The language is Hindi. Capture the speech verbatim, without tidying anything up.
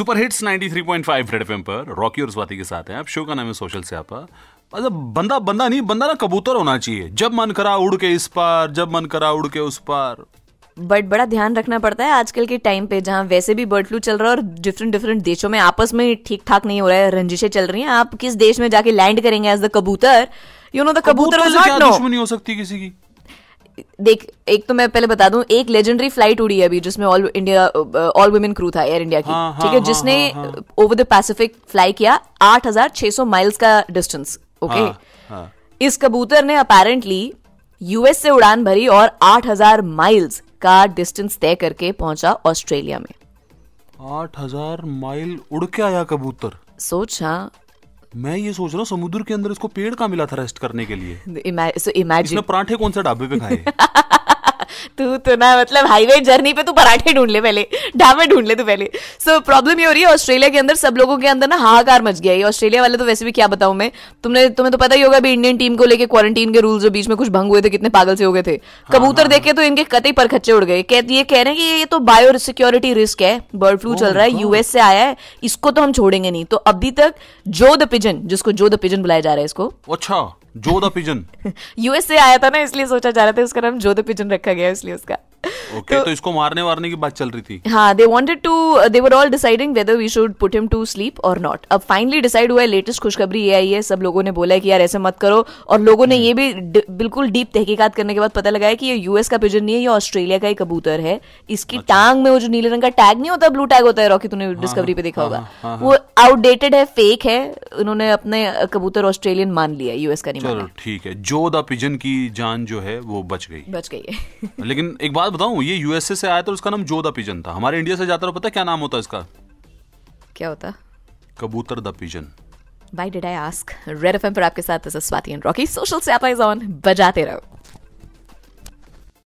Super hits ninety three point five red FM पर रॉकी और स्वाति के साथ हैं। अब शो का नाम है सोशल स्यापा। मतलब बंदा बंदा नहीं बंदा ना कबूतर होना चाहिए, जब मन करा उड़ के इस पार, जब मन करा उड़ के उस पार। बट बड़ा ध्यान रखना पड़ता है आजकल के टाइम पे, जहाँ वैसे भी बर्ड फ्लू चल रहा है और डिफरेंट डिफरेंट देशों में आपस में ठीक ठाक नहीं हो रहा है, रंजिशें चल रही हैं। आप किस देश में जाके लैंड करेंगे एज द कबूतर, यू नो द कबूतर विल नॉट नो। दुश्मनी हो सकती किसी की। देख, एक तो मैं पहले बता दूं, एक लेजेंडरी फ्लाइट उड़ी है अभी जिसमें all India all women crew था एयर इंडिया की, ठीक है, जिसने ओवर द पैसिफिक फ्लाई किया आठ हज़ार छह सौ माइल्स का डिस्टेंस। ओके, इस कबूतर ने अपेरेंटली यूएस से उड़ान भरी और आठ हज़ार माइल्स का डिस्टेंस तय करके पहुंचा ऑस्ट्रेलिया में। आठ हज़ार माइल उड़ के आया कबूतर। सोच, हाँ मैं ये सोच रहा हूँ समुद्र के अंदर इसको पेड़ का मिला था रेस्ट करने के लिए। so imagine... इसने पराठे कौन सा ढाबे पे खाए? तू तो ना मतलब हाईवे जर्नी पे तू पराठे ढूंढ ले, पहले ढाबे ढूंढ ले तू पहले। सो so, प्रॉब्लम ये हो रही है ऑस्ट्रेलिया के अंदर, सब लोगों के अंदर ना हाहाकार मच गया। ये ऑस्ट्रेलिया वाले तो वैसे भी क्या बताऊं मैं, तुमने तुम्हें तो पता ही होगा अभी इंडियन टीम को लेके क्वारंटीन के रूल जो बीच में कुछ भंग हुए थे, कितने पागल से हो गए थे। हाँ, कबूतर हाँ, देख के तो इनके कतई पर खच्चे उड़ गए। ये कह रहे हैं कि ये तो बायो सिक्योरिटी रिस्क है, बर्ड फ्लू चल रहा है, यूएस से आया है, इसको तो हम छोड़ेंगे नहीं। तो अभी तक जो द पिजन, जिसको जो द पिजन बुलाया जा रहा है इसको, अच्छा जो द पिजन यूएस से आया था ना इसलिए सोचा जा रहा था उसका नाम जो द पिजन रखा गया इसलिए उसका। ओके, तो इसको मारने वारने की बात चल रही थी। हाँ, they wanted to, they were all deciding whether we should put him to sleep or not। अब फाइनली डिसाइड हुआ है, लेटेस्ट खुशखबरी ये आई है। सब लोगों ने बोला है कि यार ऐसे मत करो, और लोगों ने ये भी बिल्कुल डीप तहकीकात करने के बाद पता लगाया कि ये यूएस का पिजन नहीं है, ये ऑस्ट्रेलिया का ही कबूतर है। इसकी टांग में वो जो नीले रंग का टैग नहीं होता, ब्लू टैग होता है, रॉकी तूने डिस्कवरी पे देखा होगा, वो आउटडेटेड है, फेक है। उन्होंने अपने कबूतर ऑस्ट्रेलियन मान लिया, यूएस का नहीं माना। चलो ठीक है, जो द पिजन की जान जो है वो बच गई बच गई लेकिन एक बात बताऊं, ये यूएसए से आया तो उसका नाम जो द पिजन था। हमारे इंडिया से जाता रहा, पता क्या नाम होता इसका? क्या होता? कबूतर the pigeon. Why did I ask? Red F M पर आपके साथ, this is Swati and Rocky. Social Sapa is on. बजाते रहो।